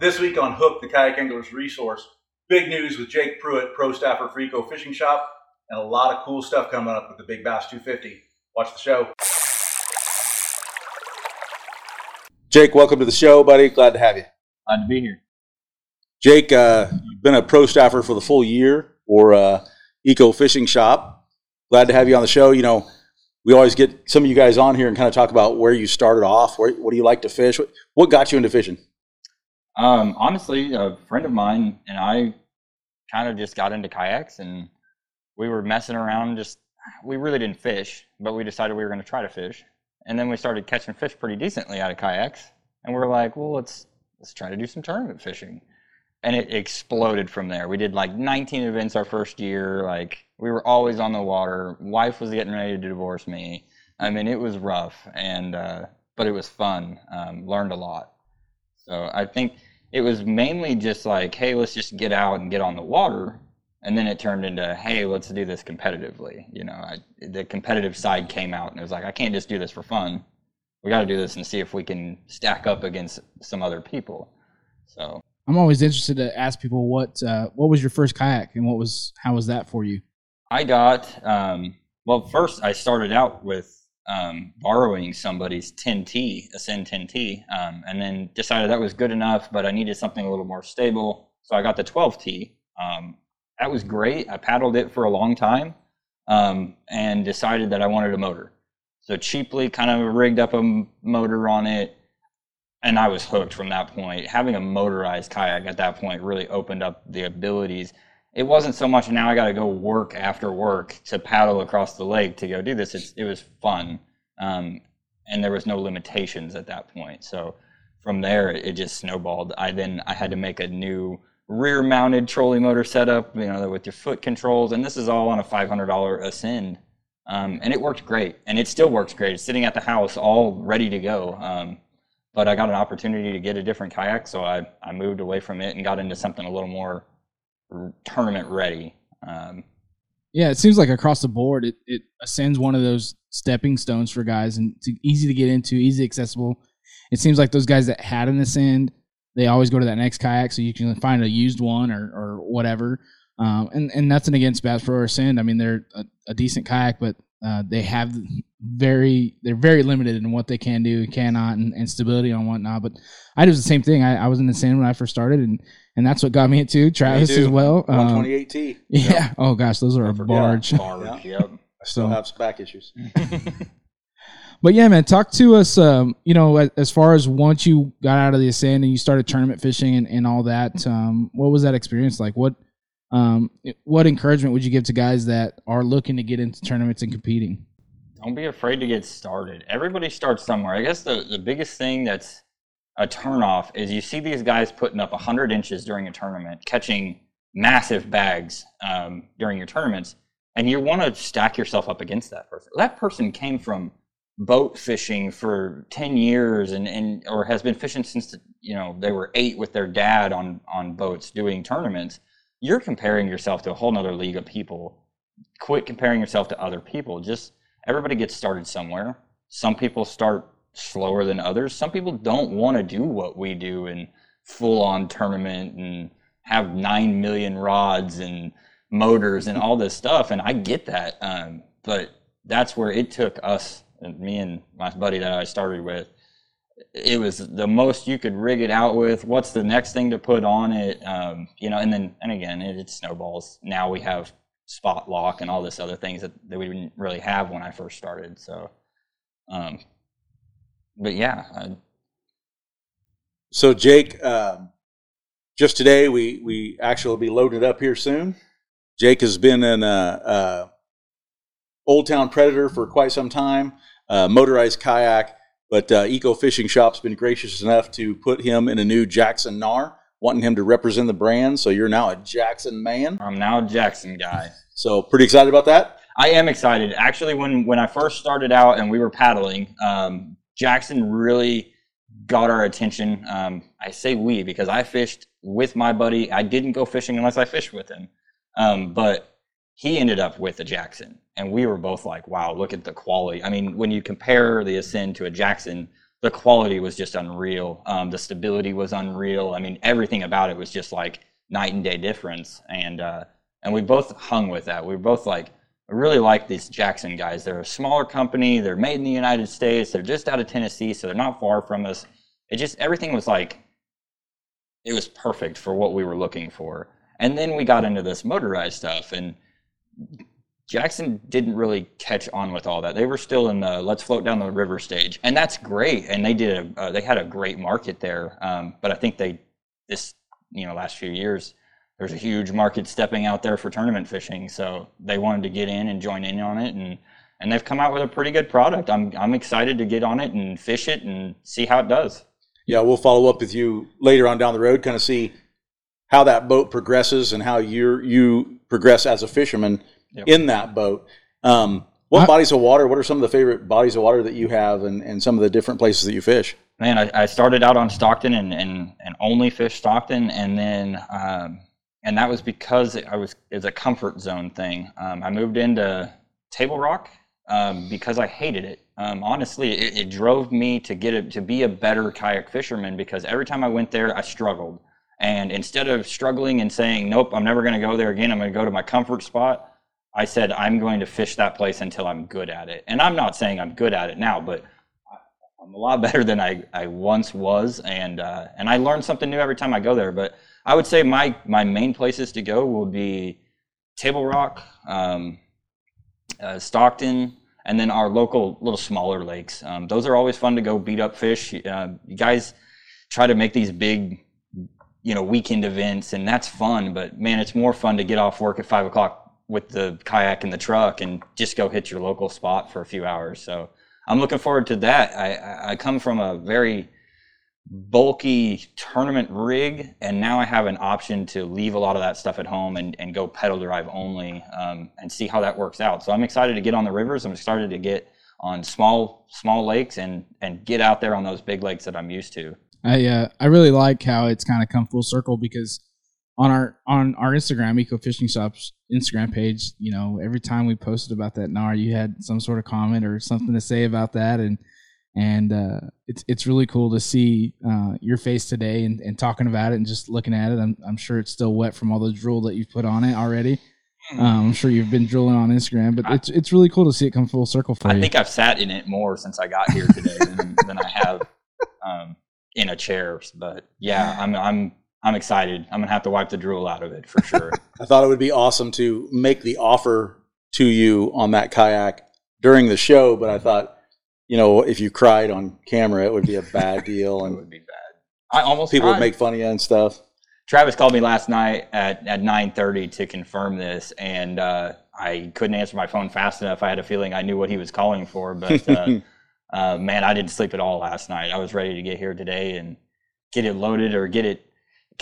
This week on Hook, the Kayak Angler's Resource, big news with Jake Pruett, pro staffer for Eco Fishing Shop, and a lot of cool stuff coming up with the Big Bass 250. Watch the show. Jake, welcome to the show, buddy. Glad to have you. Glad to be here. Jake, you've been a pro staffer for the full year for Eco Fishing Shop. Glad to have you on the show. You know, we always get some of you guys on here and kind of talk about where you started off, what do you like to fish, what got you into fishing? Honestly, a friend of mine and I kind of just got into kayaks, and we were messing around. We really didn't fish, but we decided we were going to try to fish. And then we started catching fish pretty decently out of kayaks, and we were like, well, let's try to do some tournament fishing. And it exploded from there. We did like 19 events our first year. Like, we were always on the water. Wife was getting ready to divorce me. I mean, it was rough, and but it was fun. Learned a lot. So I think it was mainly just like, hey, let's just get out and get on the water. And then it turned into, hey, let's do this competitively. You know, the competitive side came out, and it was like, I can't just do this for fun. We got to do this and see if we can stack up against some other people. So I'm always interested to ask people what was your first kayak, and how was that for you? I got first I started out with borrowing somebody's 10T, Ascend 10T, and then decided that was good enough, but I needed something a little more stable, so I got the 12T. That was great. I paddled it for a long time, and decided that I wanted a motor. So cheaply kind of rigged up a motor on it, and I was hooked from that point. Having a motorized kayak at that point really opened up the abilities. It wasn't so much now I got to go work after work to paddle across the lake to go do this. It was fun, and there was no limitations at that point. So from there, it just snowballed. I had to make a new rear-mounted trolley motor setup, you know, with your foot controls, and this is all on a $500 Ascend, and it worked great, and it still works great. It's sitting at the house all ready to go, but I got an opportunity to get a different kayak, so I moved away from it and got into something a little more tournament ready. Yeah, it seems like across the board, it Ascend's one of those stepping stones for guys, and it's easy to get into, easy accessible. It seems like those guys that had an Ascend, they always go to that next kayak, so you can find a used one or whatever. And nothing against Bass Pro or Ascend. I mean, they're a decent kayak, but they're very limited in what they can do and cannot, and stability and whatnot. But I do the same thing. I was in Ascend when I first started, and that's what got me into Travis as well. 128T. Yeah. Yep. Oh gosh, those are a barge. Barge. Yeah. Yep. I still have some back issues. But yeah, man, talk to us, as far as once you got out of the Ascend and you started tournament fishing and all that, what was that experience like? What encouragement would you give to guys that are looking to get into tournaments and competing? Don't be afraid to get started. Everybody starts somewhere. I guess the biggest thing that's a turnoff is you see these guys putting up 100 inches during a tournament, catching massive bags during your tournaments, and you want to stack yourself up against that person. That person came from boat fishing for 10 years or has been fishing since they were 8 with their dad on boats doing tournaments. You're comparing yourself to a whole nother league of people. Quit comparing yourself to other people. Just everybody gets started somewhere. Some people start slower than others. Some people don't want to do what we do in full-on tournament and have 9 million rods and motors and all this stuff, and I get that, but that's where it took us. And me and my buddy that I started with, it was the most you could rig it out with. What's the next thing to put on it? And again, it snowballs. Now we have spot lock and all this other things that we didn't really have when I first started. So, but yeah. So Jake, just today, we actually will be loading it up here soon. Jake has been in Old Town Predator for quite some time, motorized kayak, but Eco Fishing Shop's been gracious enough to put him in a new Jackson Knarr, wanting him to represent the brand, so you're now a Jackson man. I'm now a Jackson guy. So pretty excited about that? I am excited. Actually, when I first started out and we were paddling, Jackson really got our attention. I say we because I fished with my buddy. I didn't go fishing unless I fished with him, but he ended up with a Jackson, and we were both like, wow, look at the quality. I mean, when you compare the Ascend to a Jackson, the quality was just unreal. The stability was unreal. I mean, everything about it was just like night and day difference. And we both hung with that. We were both like, I really like these Jackson guys. They're a smaller company. They're made in the United States. They're just out of Tennessee, so they're not far from us. It just, everything was like, it was perfect for what we were looking for. And then we got into this motorized stuff, and Jackson didn't really catch on with all that. They were still in the let's float down the river stage, and that's great. And they did a, they had a great market there. But I think they, this, you know, last few years, there's a huge market stepping out there for tournament fishing. So they wanted to get in and join in on it, and they've come out with a pretty good product. I'm excited to get on it and fish it and see how it does. Yeah, we'll follow up with you later on down the road, kind of see how that boat progresses and how you progress as a fisherman. Yep. In that boat. What bodies of water, what are some of the favorite bodies of water that you have, and some of the different places that you fish? Man, I started out on Stockton and only fished Stockton, and then and that was because it's a comfort zone thing. I moved into Table Rock because I hated it. Honestly, it drove me to be a better kayak fisherman, because every time I went there I struggled, and instead of struggling and saying, nope, I'm never going to go there again, I'm going to go to my comfort spot, I said, I'm going to fish that place until I'm good at it. And I'm not saying I'm good at it now, but I'm a lot better than I once was. And I learn something new every time I go there. But I would say my main places to go will be Table Rock, Stockton, and then our local little smaller lakes. Those are always fun to go beat up fish. You guys try to make these big, you know, weekend events, and that's fun. But, man, it's more fun to get off work at 5 o'clock with the kayak in the truck and just go hit your local spot for a few hours. So I'm looking forward to that. I come from a very bulky tournament rig, and now I have an option to leave a lot of that stuff at home and go pedal drive only, and see how that works out. So I'm excited to get on the rivers. I'm excited to get on small lakes and get out there on those big lakes that I'm used to. I really like how it's kind of come full circle, because on our Instagram, Eco Fishing Shop's Instagram page, you know, every time we posted about that Knarr, you had some sort of comment or something to say about that, and it's really cool to see your face today and talking about it and just looking at it. I'm sure it's still wet from all the drool that you've put on it already. I'm sure you've been drooling on Instagram, but it's really cool to see it come full circle for you. I think I've sat in it more since I got here today than I have in a chair. But yeah, I'm excited. I'm going to have to wipe the drool out of it for sure. I thought it would be awesome to make the offer to you on that kayak during the show, but I thought, you know, if you cried on camera, it would be a bad deal. And it would be bad. I almost people cried. Would make fun of you and stuff. Travis called me last night at 9:30 to confirm this, and I couldn't answer my phone fast enough. I had a feeling I knew what he was calling for, but man, I didn't sleep at all last night. I was ready to get here today and get it loaded or get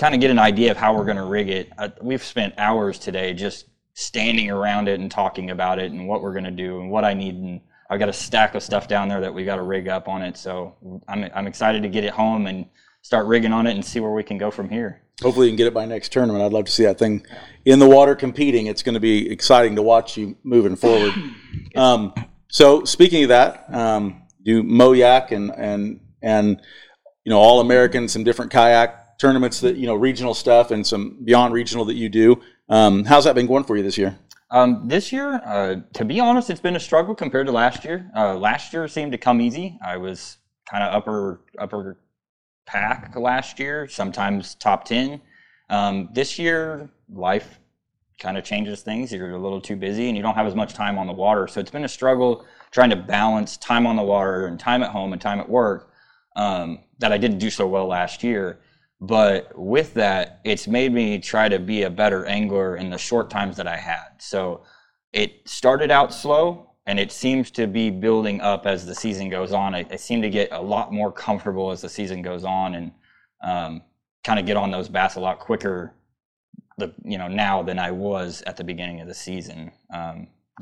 an idea of how we're going to rig it. We've spent hours today just standing around it and talking about it and what we're going to do and what I need. And I've got a stack of stuff down there that we got to rig up on it. So I'm excited to get it home and start rigging on it and see where we can go from here. Hopefully you can get it by next tournament. I'd love to see that thing in the water competing. It's going to be exciting to watch you moving forward. So speaking of that, do MoYak and you know, All American, some different kayak tournaments that, you know, regional stuff and some beyond regional that you do. How's that been going for you this year? To be honest, it's been a struggle compared to last year. Last year seemed to come easy. I was kind of upper pack last year, sometimes top 10. This year, life kind of changes things. You're a little too busy and you don't have as much time on the water. So it's been a struggle trying to balance time on the water and time at home and time at work, that I didn't do so well last year. But with that, it's made me try to be a better angler in the short times that I had. So it started out slow, and it seems to be building up as the season goes on. I seem to get a lot more comfortable as the season goes on, and kind of get on those bass a lot quicker, now than I was at the beginning of the season.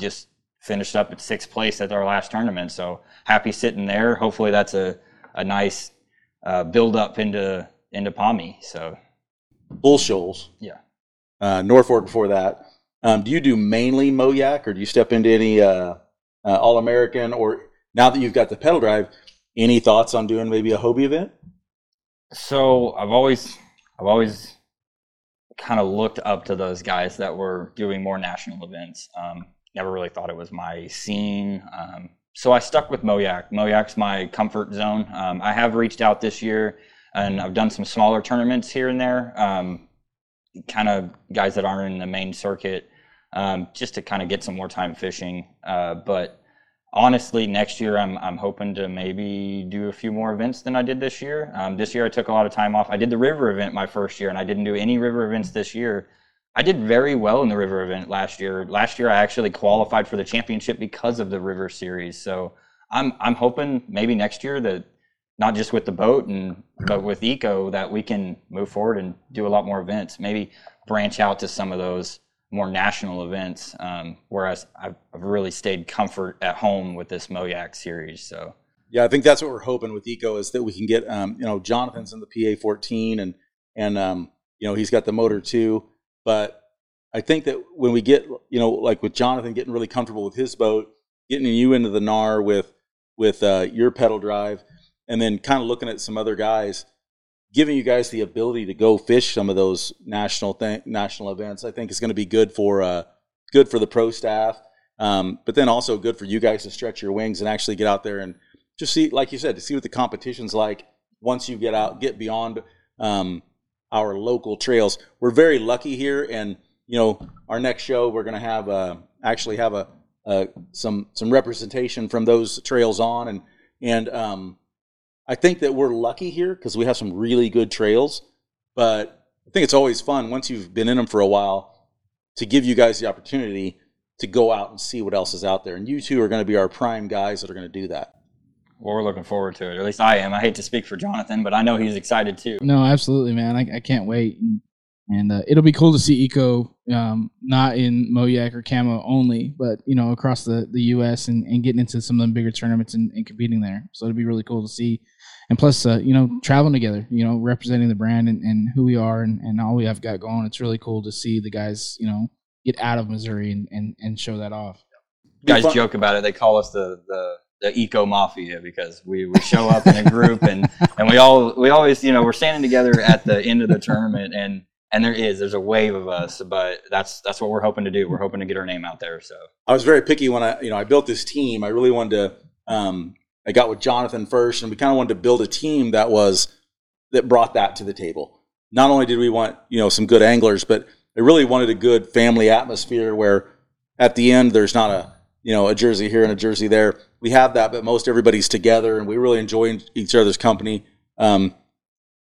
Just finished up at 6th place at our last tournament, so happy sitting there. Hopefully that's a nice build up into Palmy, so. Bull Shoals. Yeah. Northport before that. Do you do mainly MoYak, or do you step into any All-American, or now that you've got the pedal drive, Any thoughts on doing maybe a Hobie event? So I've always kind of looked up to those guys that were doing more national events. Never really thought it was my scene. So I stuck with MoYak. MoYak's my comfort zone. I have reached out this year, and I've done some smaller tournaments here and there, kind of guys that aren't in the main circuit, just to kind of get some more time fishing. But honestly, next year I'm hoping to maybe do a few more events than I did this year. This year I took a lot of time off. I did the river event my first year, and I didn't do any river events this year. I did very well in the river event last year. Last year I actually qualified for the championship because of the river series. So I'm hoping maybe next year that not just with the boat but with Eco that we can move forward and do a lot more events. Maybe branch out to some of those more national events. Whereas I've really stayed comfort at home with this MoYak series. So yeah, I think that's what we're hoping with Eco is that we can get Jonathan's in the PA14 and he's got the motor too. But I think that when we get, like with Jonathan getting really comfortable with his boat, getting you into the Knarr with your pedal drive, and then kind of looking at some other guys, giving you guys the ability to go fish some of those national events, I think is going to be good for the pro staff, but then also good for you guys to stretch your wings and actually get out there and just see, like you said, to see what the competition's like once you get beyond our local trails. We're very lucky here, and our next show we're going to have some representation from those trails on, and I think that we're lucky here because we have some really good trails. But I think it's always fun once you've been in them for a while to give you guys the opportunity to go out and see what else is out there, and you two are going to be our prime guys that are going to do that. Well, we're looking forward to it. Or at least I am. I hate to speak for Jonathan, but I know he's excited too. No, absolutely, man. I can't wait. And it'll be cool to see Eco, not in MoYak or Camo only, but, across the U.S. and getting into some of the bigger tournaments and competing there. So it'll be really cool to see. And plus, traveling together, representing the brand and who we are and all we have got going. It's really cool to see the guys, get out of Missouri and show that off. You guys joke about it. They call us the Eco Mafia because we show up in a group and we always we're standing together at the end of the tournament and there's a wave of us, but that's what we're hoping to do. We're hoping to get our name out there. So I was very picky when I built this team. I really wanted to I got with Jonathan first, and we kind of wanted to build a team that brought that to the table. Not only did we want some good anglers, but I really wanted a good family atmosphere where at the end there's not a a jersey here and a jersey there. We have that, but most everybody's together, and we really enjoy each other's company.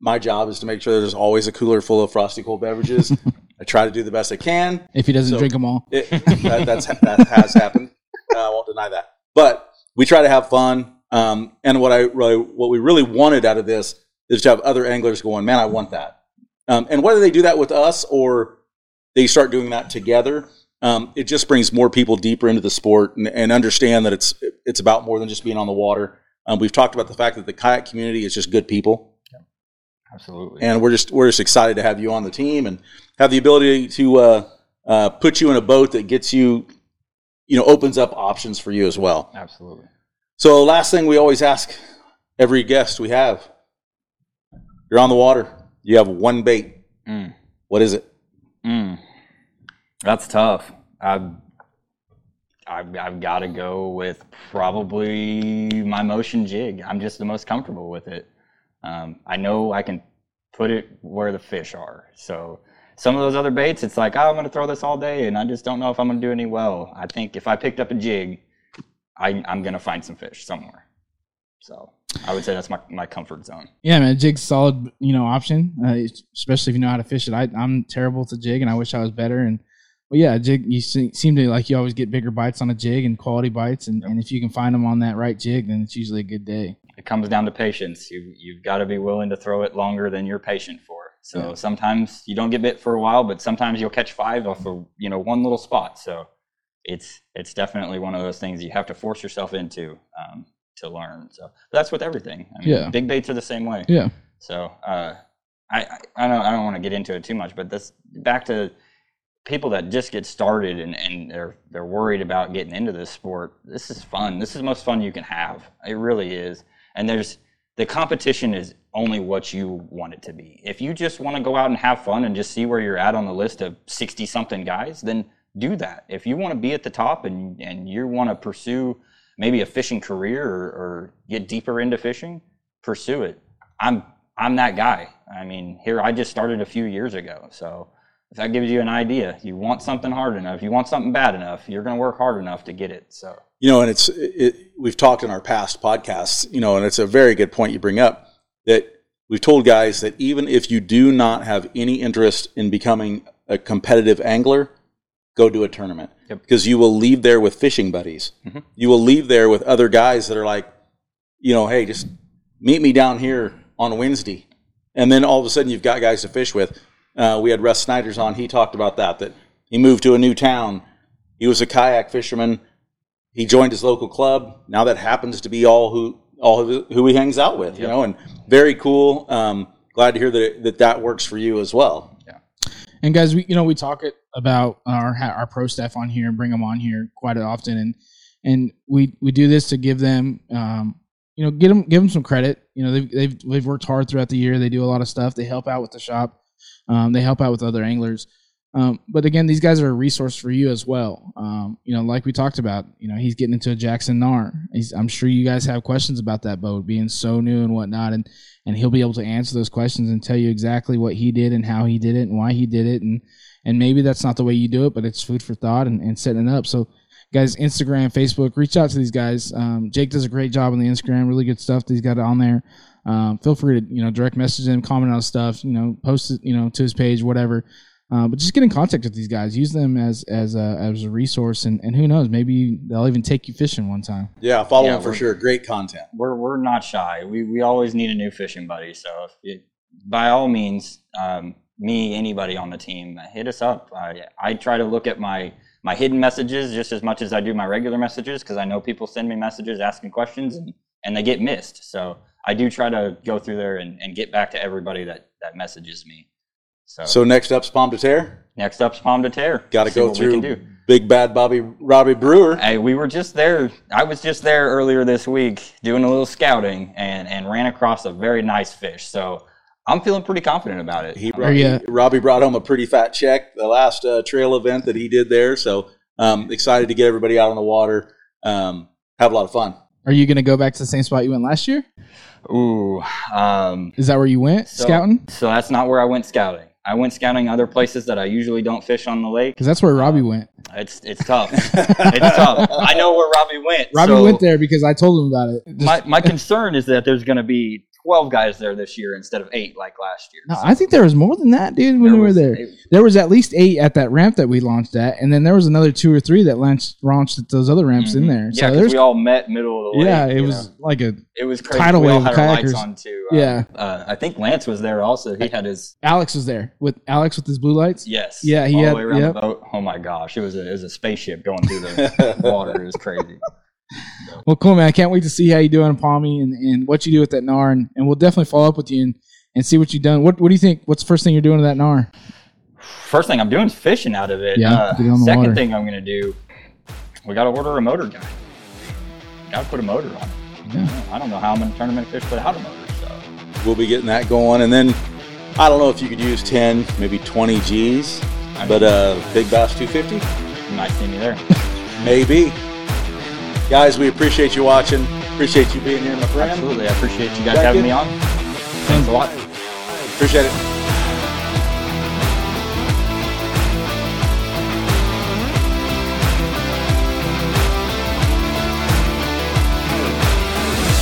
My job is to make sure there's always a cooler full of frosty cold beverages. I try to do the best I can. If he doesn't drink them all. That has happened. I won't deny that. But we try to have fun, and what we really wanted out of this is to have other anglers going, man, I want that. And whether they do that with us or they start doing that together, it just brings more people deeper into the sport and understand that it's about more than just being on the water. We've talked about the fact that the kayak community is just good people. Yeah, absolutely. And we're just excited to have you on the team and have the ability to put you in a boat that gets you, opens up options for you as well. Absolutely. So last thing we always ask every guest we have, you're on the water. You have one bait. Mm. What is it? Mm. That's tough. I've got to go with probably my motion jig. I'm just the most comfortable with it. I know I can put it where the fish are. So some of those other baits, it's like, I'm going to throw this all day, and I just don't know if I'm going to do any well. I think if I picked up a jig, I'm going to find some fish somewhere. So I would say that's my comfort zone. Yeah, man, jig's a solid, option, especially if you know how to fish it. I'm terrible to jig, and I wish I was better. And well, yeah, jig. You seem to like you always get bigger bites on a jig and quality bites, and, yep. And if you can find them on that right jig, then it's usually a good day. It comes down to patience. You've got to be willing to throw it longer than you're patient for. So yeah. Sometimes you don't get bit for a while, but sometimes you'll catch five off of one little spot. So it's definitely one of those things you have to force yourself into to learn. So but that's with everything. I mean, yeah. Big baits are the same way. Yeah. So I don't want to get into it too much, but this back to people that just get started and they're worried about getting into this sport. This is fun. This is the most fun you can have. It really is. And there's, the competition is only what you want it to be. If you just want to go out and have fun and just see where you're at on the list of 60-something guys, then do that. If you want to be at the top and you want to pursue maybe a fishing career or get deeper into fishing, pursue it. I'm that guy. I mean, here, I just started a few years ago. So if that gives you an idea, you want something hard enough, you want something bad enough, you're going to work hard enough to get it. So, you know, and we've talked in our past podcasts, you know, and it's a very good point you bring up, that we've told guys that even if you do not have any interest in becoming a competitive angler, go do a tournament. Yep. Because you will leave there with fishing buddies. Mm-hmm. You will leave there with other guys that are like, you know, hey, just meet me down here on Wednesday. And then all of a sudden you've got guys to fish with. We had Russ Snyder's on. He talked about that he moved to a new town. He was a kayak fisherman. He joined his local club. Now that happens to be all who he hangs out with, yep. You know, and very cool. Glad to hear that works for you as well. Yeah. And guys, we talk about our pro staff on here and bring them on here quite often. And we do this to give them, give them some credit. You know, they've worked hard throughout the year. They do a lot of stuff. They help out with the shop. They help out with other anglers. But again, these guys are a resource for you as well. Like we talked about, he's getting into a Jackson Knarr. I'm sure you guys have questions about that boat being so new and whatnot. And he'll be able to answer those questions and tell you exactly what he did and how he did it and why he did it. And maybe that's not the way you do it, but it's food for thought and setting it up. So guys, Instagram, Facebook, reach out to these guys. Jake does a great job on the Instagram, really good stuff that he's got on there. Feel free to, direct message him, comment on stuff, post it, to his page, whatever. But just get in contact with these guys. Use them as a resource, and who knows, maybe they'll even take you fishing one time. Yeah, follow them for sure. Great content. We're not shy. We always need a new fishing buddy. So by all means, anybody on the team, hit us up. I try to look at my hidden messages just as much as I do my regular messages, because I know people send me messages asking questions and they get missed. So I do try to go through there and get back to everybody that messages me. So next up's Pomme de Terre? Next up's Pomme de Terre. Got to go through Big Bad Robbie Brewer. Hey, we were just there. I was just there earlier this week doing a little scouting and ran across a very nice fish. So I'm feeling pretty confident about it. Robbie brought home a pretty fat check the last trail event that he did there. So excited to get everybody out on the water. Have a lot of fun. Are you going to go back to the same spot you went last year? Ooh. Is that where you went scouting? So that's not where I went scouting. I went scouting other places that I usually don't fish on the lake. Because that's where Robbie went. It's tough. It's tough. I know where Robbie went. Robbie went there because I told him about it. My concern is that there's going to be 12 guys there this year instead of 8 like last year. No, so I think there was more than that, dude, when we were there. There was at least 8 at that ramp that we launched at, and then there was another 2 or 3 that Lance launched at those other ramps in there. Yeah, because we all met middle of the lake. Yeah, it was like a crazy. Tidal wave had our lights on too. I think Lance was there also. He had his... Alex was there. With his blue lights? Yes. Yeah, he all the way around the boat. Oh my gosh, it was a spaceship going through the water. It was crazy. Well, cool, man. I can't wait to see how you do on Palmy and what you do with that Knarr. And we'll definitely follow up with you and see what you've done. What do you think? What's the first thing you're doing to that Knarr? First thing I'm doing is fishing out of it. Yeah, second water. Thing I'm going to do, we got to order a motor guy. Got to put a motor on it. Yeah. I don't know how I'm going to tournament fish without a motor. So we'll be getting that going. And then I don't know if you could use 10, maybe 20 Gs, but Big Bass 250. You might see me there. Maybe. Guys, we appreciate you watching. Appreciate you being here, my friend. Absolutely. I appreciate you guys having me on. Thanks a lot. Appreciate it.